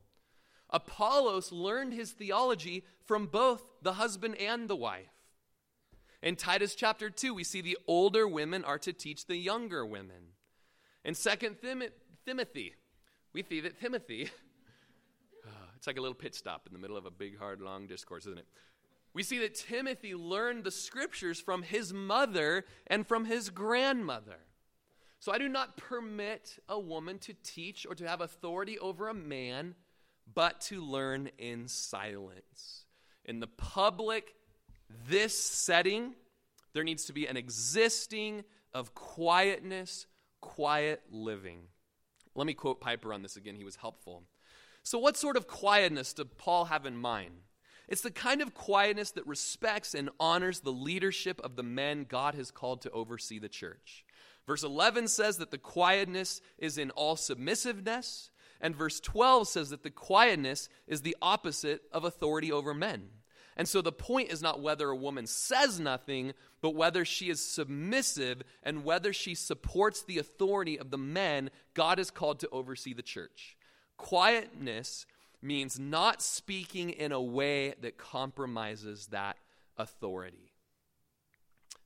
Apollos learned his theology from both the husband and the wife. In Titus chapter 2, we see the older women are to teach the younger women. In 2 Timothy, we see that Timothy, it's like a little pit stop in the middle of a big, hard, long discourse, isn't it? We see that Timothy learned the scriptures from his mother and from his grandmother. So I do not permit a woman to teach or to have authority over a man, but to learn in silence. In the public, this setting, there needs to be an existing of quietness, quiet living. Let me quote Piper on this again. He was helpful. So what sort of quietness did Paul have in mind? It's the kind of quietness that respects and honors the leadership of the men God has called to oversee the church. Verse 11 says that the quietness is in all submissiveness, and verse 12 says that the quietness is the opposite of authority over men. And so the point is not whether a woman says nothing, but whether she is submissive and whether she supports the authority of the men God has called to oversee the church. Quietness means not speaking in a way that compromises that authority.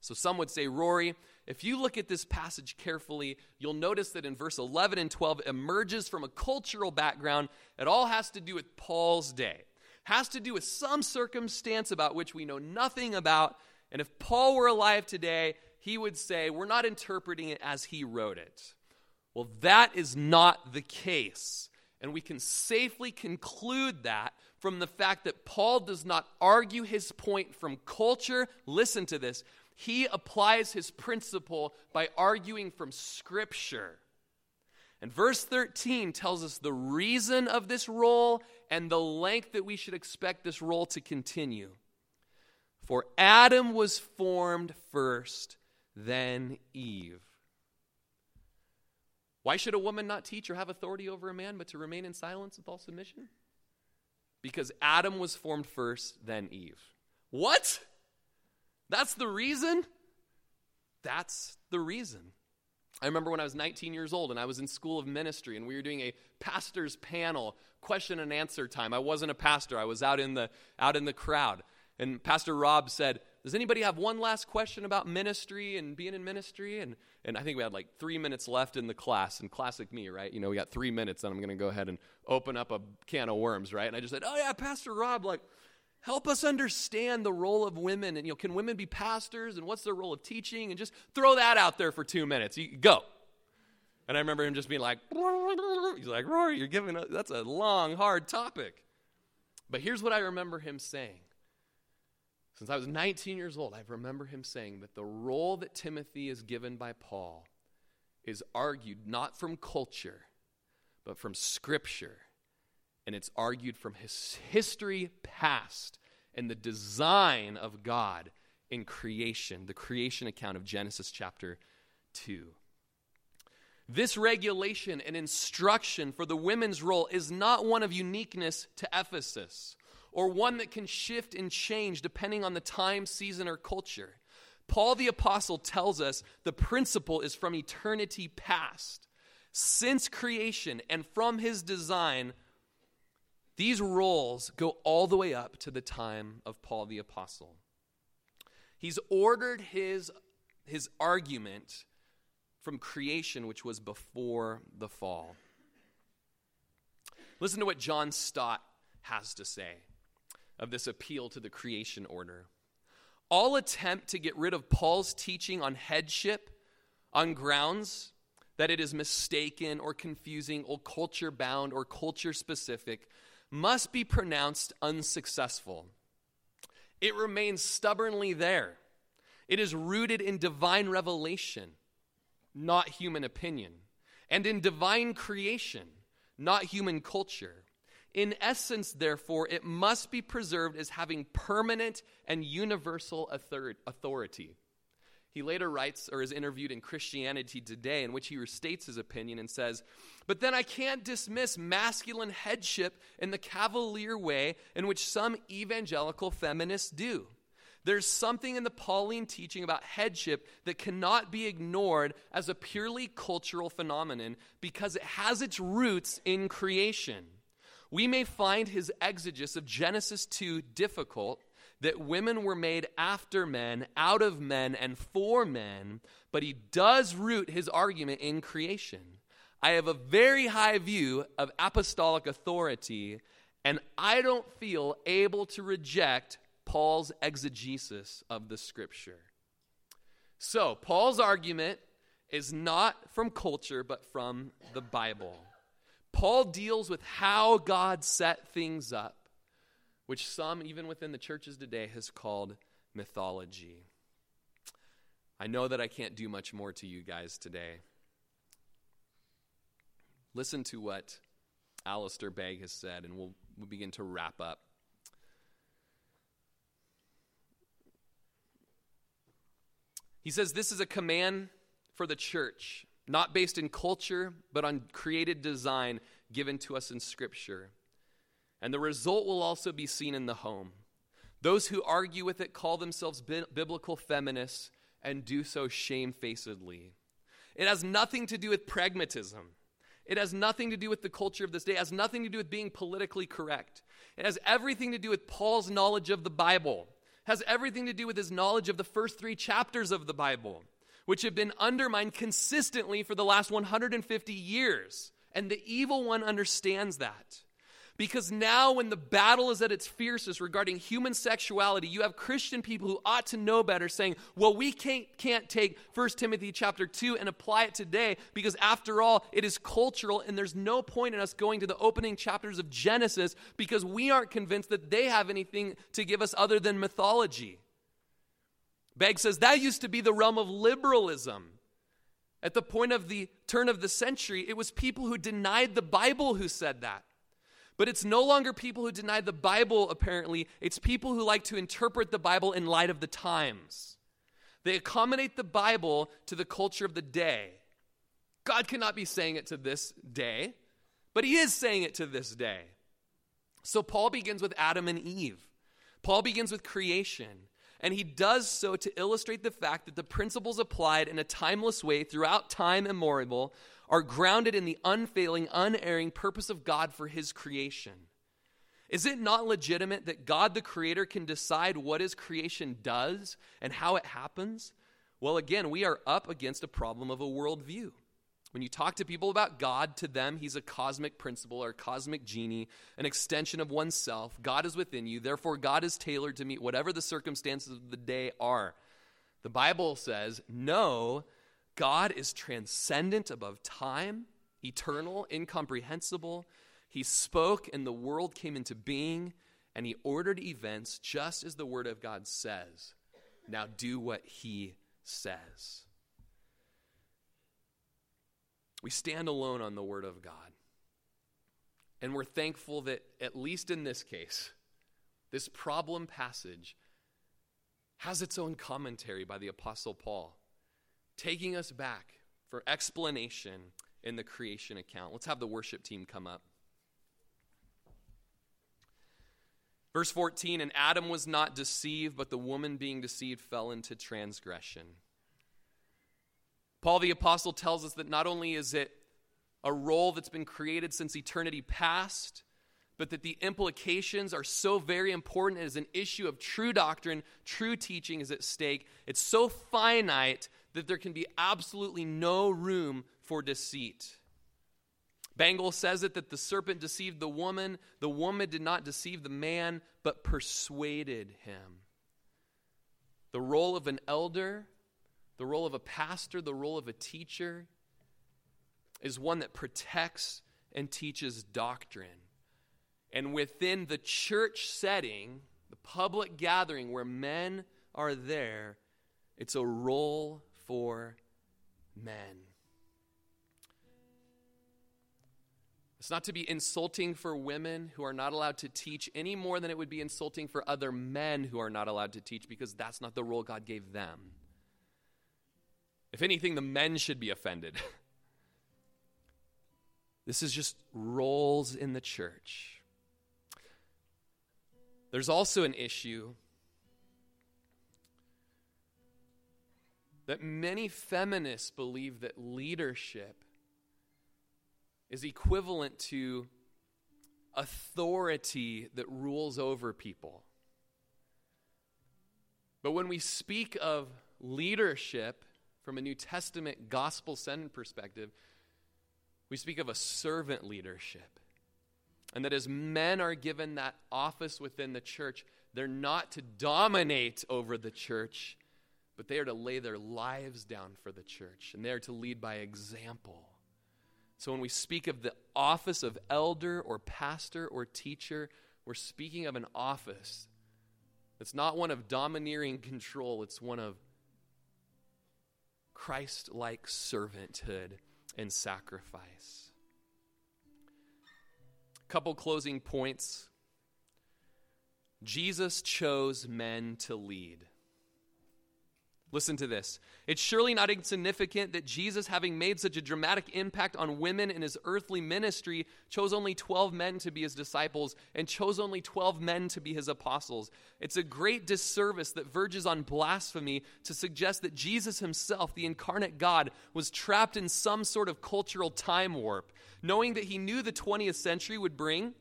So some would say, Rory, if you look at this passage carefully, you'll notice that in verse 11 and 12 emerges from a cultural background. It all has to do with Paul's day. Has to do with some circumstance about which we know nothing about. And if Paul were alive today, he would say, we're not interpreting it as he wrote it. Well, that is not the case. And we can safely conclude that from the fact that Paul does not argue his point from culture. Listen to this. He applies his principle by arguing from Scripture. And verse 13 tells us the reason of this role and the length that we should expect this role to continue. For Adam was formed first, then Eve. Why should a woman not teach or have authority over a man, but to remain in silence with all submission? Because Adam was formed first, then Eve. What? That's the reason? That's the reason. I remember when I was 19 years old and I was in school of ministry and we were doing a pastor's panel, question and answer time. I wasn't a pastor. I was out in the crowd. And Pastor Rob said, does anybody have one last question about ministry and being in ministry? And I think we had like 3 minutes left in the class. And classic me, right? You know, we got 3 minutes and I'm going to go ahead and open up a can of worms, right? And I just said, oh yeah, Pastor Rob, like, help us understand the role of women. And, you know, can women be pastors? And what's their role of teaching? And just throw that out there for 2 minutes. You go. And I remember him just being like, he's like, Rory, you're giving up. That's a long, hard topic. But here's what I remember him saying. Since I was 19 years old, I remember him saying that the role that Timothy is given by Paul is argued not from culture, but from Scripture. And it's argued from his history past and the design of God in creation, the creation account of Genesis chapter 2. This regulation and instruction for the women's role is not one of uniqueness to Ephesus, or one that can shift and change depending on the time, season, or culture. Paul the Apostle tells us the principle is from eternity past. Since creation and from his design, these roles go all the way up to the time of Paul the Apostle. He's ordered his argument from creation, which was before the fall. Listen to what John Stott has to say of this appeal to the creation order. All attempt to get rid of Paul's teaching on headship on grounds that it is mistaken or confusing or culture-bound or culture-specific must be pronounced unsuccessful. It remains stubbornly there. It is rooted in divine revelation, not human opinion, and in divine creation, not human culture. In essence, therefore, it must be preserved as having permanent and universal authority. He later writes or is interviewed in Christianity Today, in which he restates his opinion and says, "But then I can't dismiss masculine headship in the cavalier way in which some evangelical feminists do. There's something in the Pauline teaching about headship that cannot be ignored as a purely cultural phenomenon because it has its roots in creation. We may find his exegesis of Genesis 2 difficult, that women were made after men, out of men, and for men, but he does root his argument in creation. I have a very high view of apostolic authority, and I don't feel able to reject Paul's exegesis of the scripture." So, Paul's argument is not from culture, but from the Bible. Paul deals with how God set things up, which some, even within the churches today, has called mythology. I know that I can't do much more to you guys today. Listen to what Alistair Begg has said, and we'll begin to wrap up. He says, "This is a command for the church, not based in culture, but on created design given to us in Scripture. And the result will also be seen in the home. Those who argue with it call themselves biblical feminists and do so shamefacedly. It has nothing to do with pragmatism. It has nothing to do with the culture of this day. It has nothing to do with being politically correct. It has everything to do with Paul's knowledge of the Bible. It has everything to do with his knowledge of the first 3 chapters of the Bible, which have been undermined consistently for the last 150 years. And the evil one understands that. Because now when the battle is at its fiercest regarding human sexuality, you have Christian people who ought to know better saying, well, we can't take 1 Timothy chapter 2 and apply it today because after all, it is cultural and there's no point in us going to the opening chapters of Genesis because we aren't convinced that they have anything to give us other than mythology." Begg says, "That used to be the realm of liberalism. At the point of the turn of the century, it was people who denied the Bible who said that. But it's no longer people who deny the Bible, apparently. It's people who like to interpret the Bible in light of the times. They accommodate the Bible to the culture of the day. God cannot be saying it to this day, but he is saying it to this day." So Paul begins with Adam and Eve. Paul begins with creation. And he does so to illustrate the fact that the principles applied in a timeless way throughout time immemorial are grounded in the unfailing, unerring purpose of God for his creation. Is it not legitimate that God the Creator can decide what his creation does and how it happens? Well, again, we are up against a problem of a worldview. When you talk to people about God, to them, he's a cosmic principle or a cosmic genie, an extension of oneself. God is within you. Therefore, God is tailored to meet whatever the circumstances of the day are. The Bible says, no, God is transcendent above time, eternal, incomprehensible. He spoke and the world came into being, and he ordered events just as the word of God says. Now do what he says. We stand alone on the word of God. And we're thankful that, at least in this case, this problem passage has its own commentary by the Apostle Paul, taking us back for explanation in the creation account. Let's have the worship team come up. Verse 14, "And Adam was not deceived, but the woman being deceived fell into transgression." Paul the Apostle tells us that not only is it a role that's been created since eternity past, but that the implications are so very important as an issue of true doctrine, true teaching is at stake. It's so finite that there can be absolutely no room for deceit. Bengel says it that the serpent deceived the woman did not deceive the man, but persuaded him. The role of an elder, the role of a pastor, the role of a teacher is one that protects and teaches doctrine. And within the church setting, the public gathering where men are there, it's a role for men. It's not to be insulting for women who are not allowed to teach any more than it would be insulting for other men who are not allowed to teach because that's not the role God gave them. If anything, the men should be offended. This is just roles in the church. There's also an issue that many feminists believe that leadership is equivalent to authority that rules over people. But when we speak of leadership from a New Testament gospel-centered perspective, we speak of a servant leadership. And that as men are given that office within the church, they're not to dominate over the church, but they are to lay their lives down for the church, and they are to lead by example. So when we speak of the office of elder or pastor or teacher, we're speaking of an office that's not one of domineering control. It's one of Christ-like servanthood and sacrifice. A couple closing points. Jesus chose men to lead. Listen to this. It's surely not insignificant that Jesus, having made such a dramatic impact on women in his earthly ministry, chose only 12 men to be his disciples and chose only 12 men to be his apostles. It's a great disservice that verges on blasphemy to suggest that Jesus himself, the incarnate God, was trapped in some sort of cultural time warp. Knowing that he knew the 20th century would bring,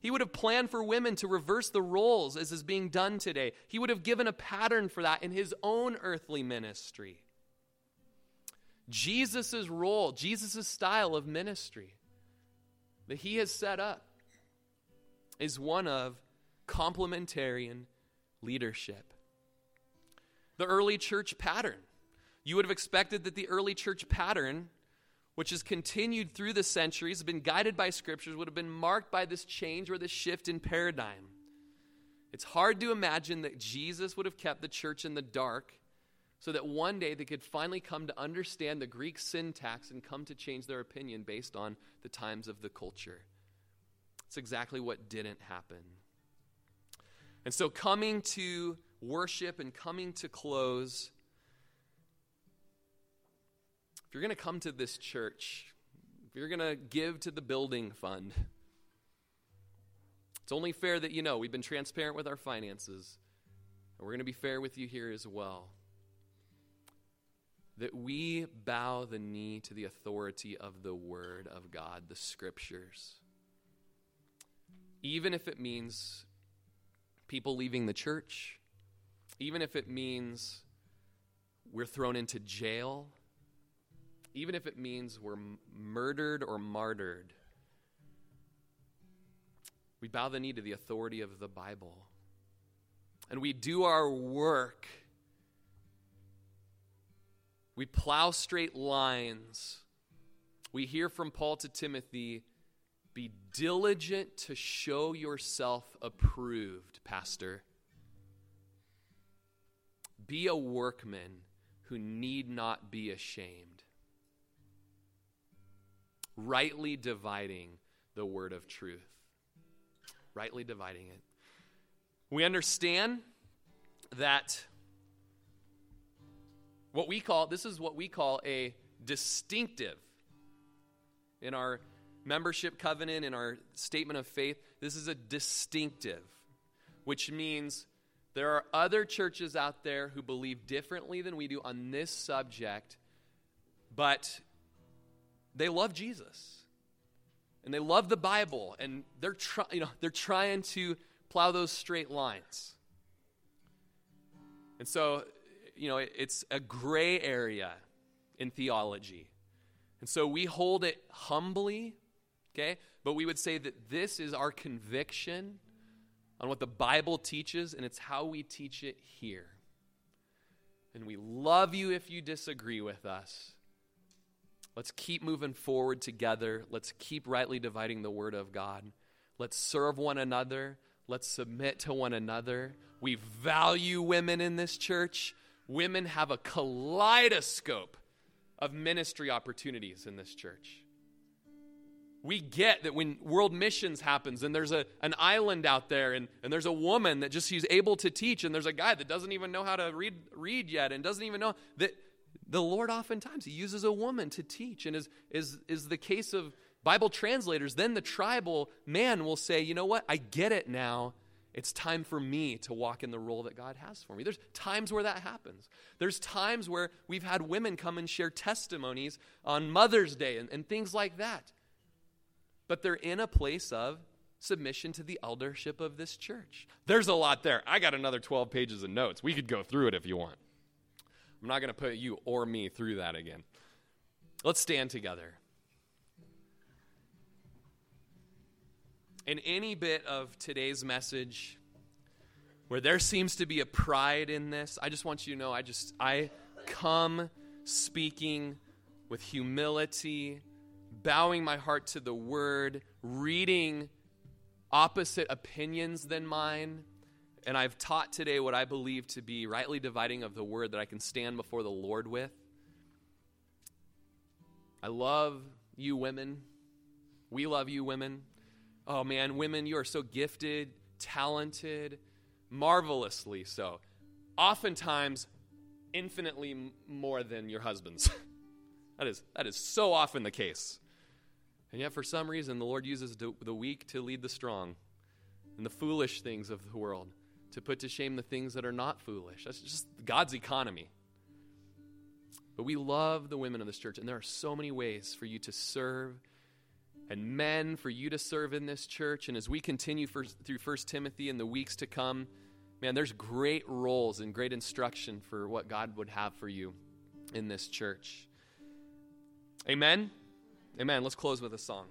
he would have planned for women to reverse the roles as is being done today. He would have given a pattern for that in his own earthly ministry. Jesus' role, Jesus' style of ministry that he has set up is one of complementarian leadership. The early church pattern. You would have expected that the early church pattern, which has continued through the centuries, been guided by scriptures, would have been marked by this change or this shift in paradigm. It's hard to imagine that Jesus would have kept the church in the dark so that one day they could finally come to understand the Greek syntax and come to change their opinion based on the times of the culture. It's exactly what didn't happen. And so coming to worship and coming to close, if you're going to come to this church, if you're going to give to the building fund, it's only fair that you know we've been transparent with our finances, and we're going to be fair with you here as well, that we bow the knee to the authority of the Word of God, the Scriptures, even if it means people leaving the church, even if it means we're thrown into jail, even if it means we're murdered or martyred. We bow the knee to the authority of the Bible. And we do our work. We plow straight lines. We hear from Paul to Timothy, be diligent to show yourself approved, pastor. Be a workman who need not be ashamed, rightly dividing the word of truth. Rightly dividing it. We understand that this is what we call a distinctive in our membership covenant, in our statement of faith. This is a distinctive, which means there are other churches out there who believe differently than we do on this subject, but they love Jesus, and they love the Bible, and they're trying to plow those straight lines. And so, it's a gray area in theology, and so we hold it humbly, okay? But we would say that this is our conviction on what the Bible teaches, and it's how we teach it here. And we love you if you disagree with us. Let's keep moving forward together. Let's keep rightly dividing the word of God. Let's serve one another. Let's submit to one another. We value women in this church. Women have a kaleidoscope of ministry opportunities in this church. We get that when world missions happens and there's an island out there and there's a woman that she's able to teach, and there's a guy that doesn't even know how to read yet and doesn't even know that The Lord oftentimes, he uses a woman to teach, and is the case of Bible translators. Then the tribal man will say, you know what, I get it now. It's time for me to walk in the role that God has for me. There's times where that happens. There's times where we've had women come and share testimonies on Mother's Day and things like that. But they're in a place of submission to the eldership of this church. There's a lot there. I got another 12 pages of notes. We could go through it if you want. I'm not going to put you or me through that again. Let's stand together. In any bit of today's message where there seems to be a pride in this, I just want you to know I come speaking with humility, bowing my heart to the word, reading opposite opinions than mine, and I've taught today what I believe to be rightly dividing of the word that I can stand before the Lord with. I love you women. We love you women. Oh man, women, you are so gifted, talented, marvelously so. Oftentimes, infinitely more than your husbands. That is so often the case. And yet for some reason, the Lord uses the weak to lead the strong and the foolish things of the world to put to shame the things that are not foolish. That's just God's economy. But we love the women of this church, and there are so many ways for you to serve, and men, for you to serve in this church. And as we continue through 1 Timothy in the weeks to come, man, there's great roles and great instruction for what God would have for you in this church. Amen? Amen. Let's close with a song.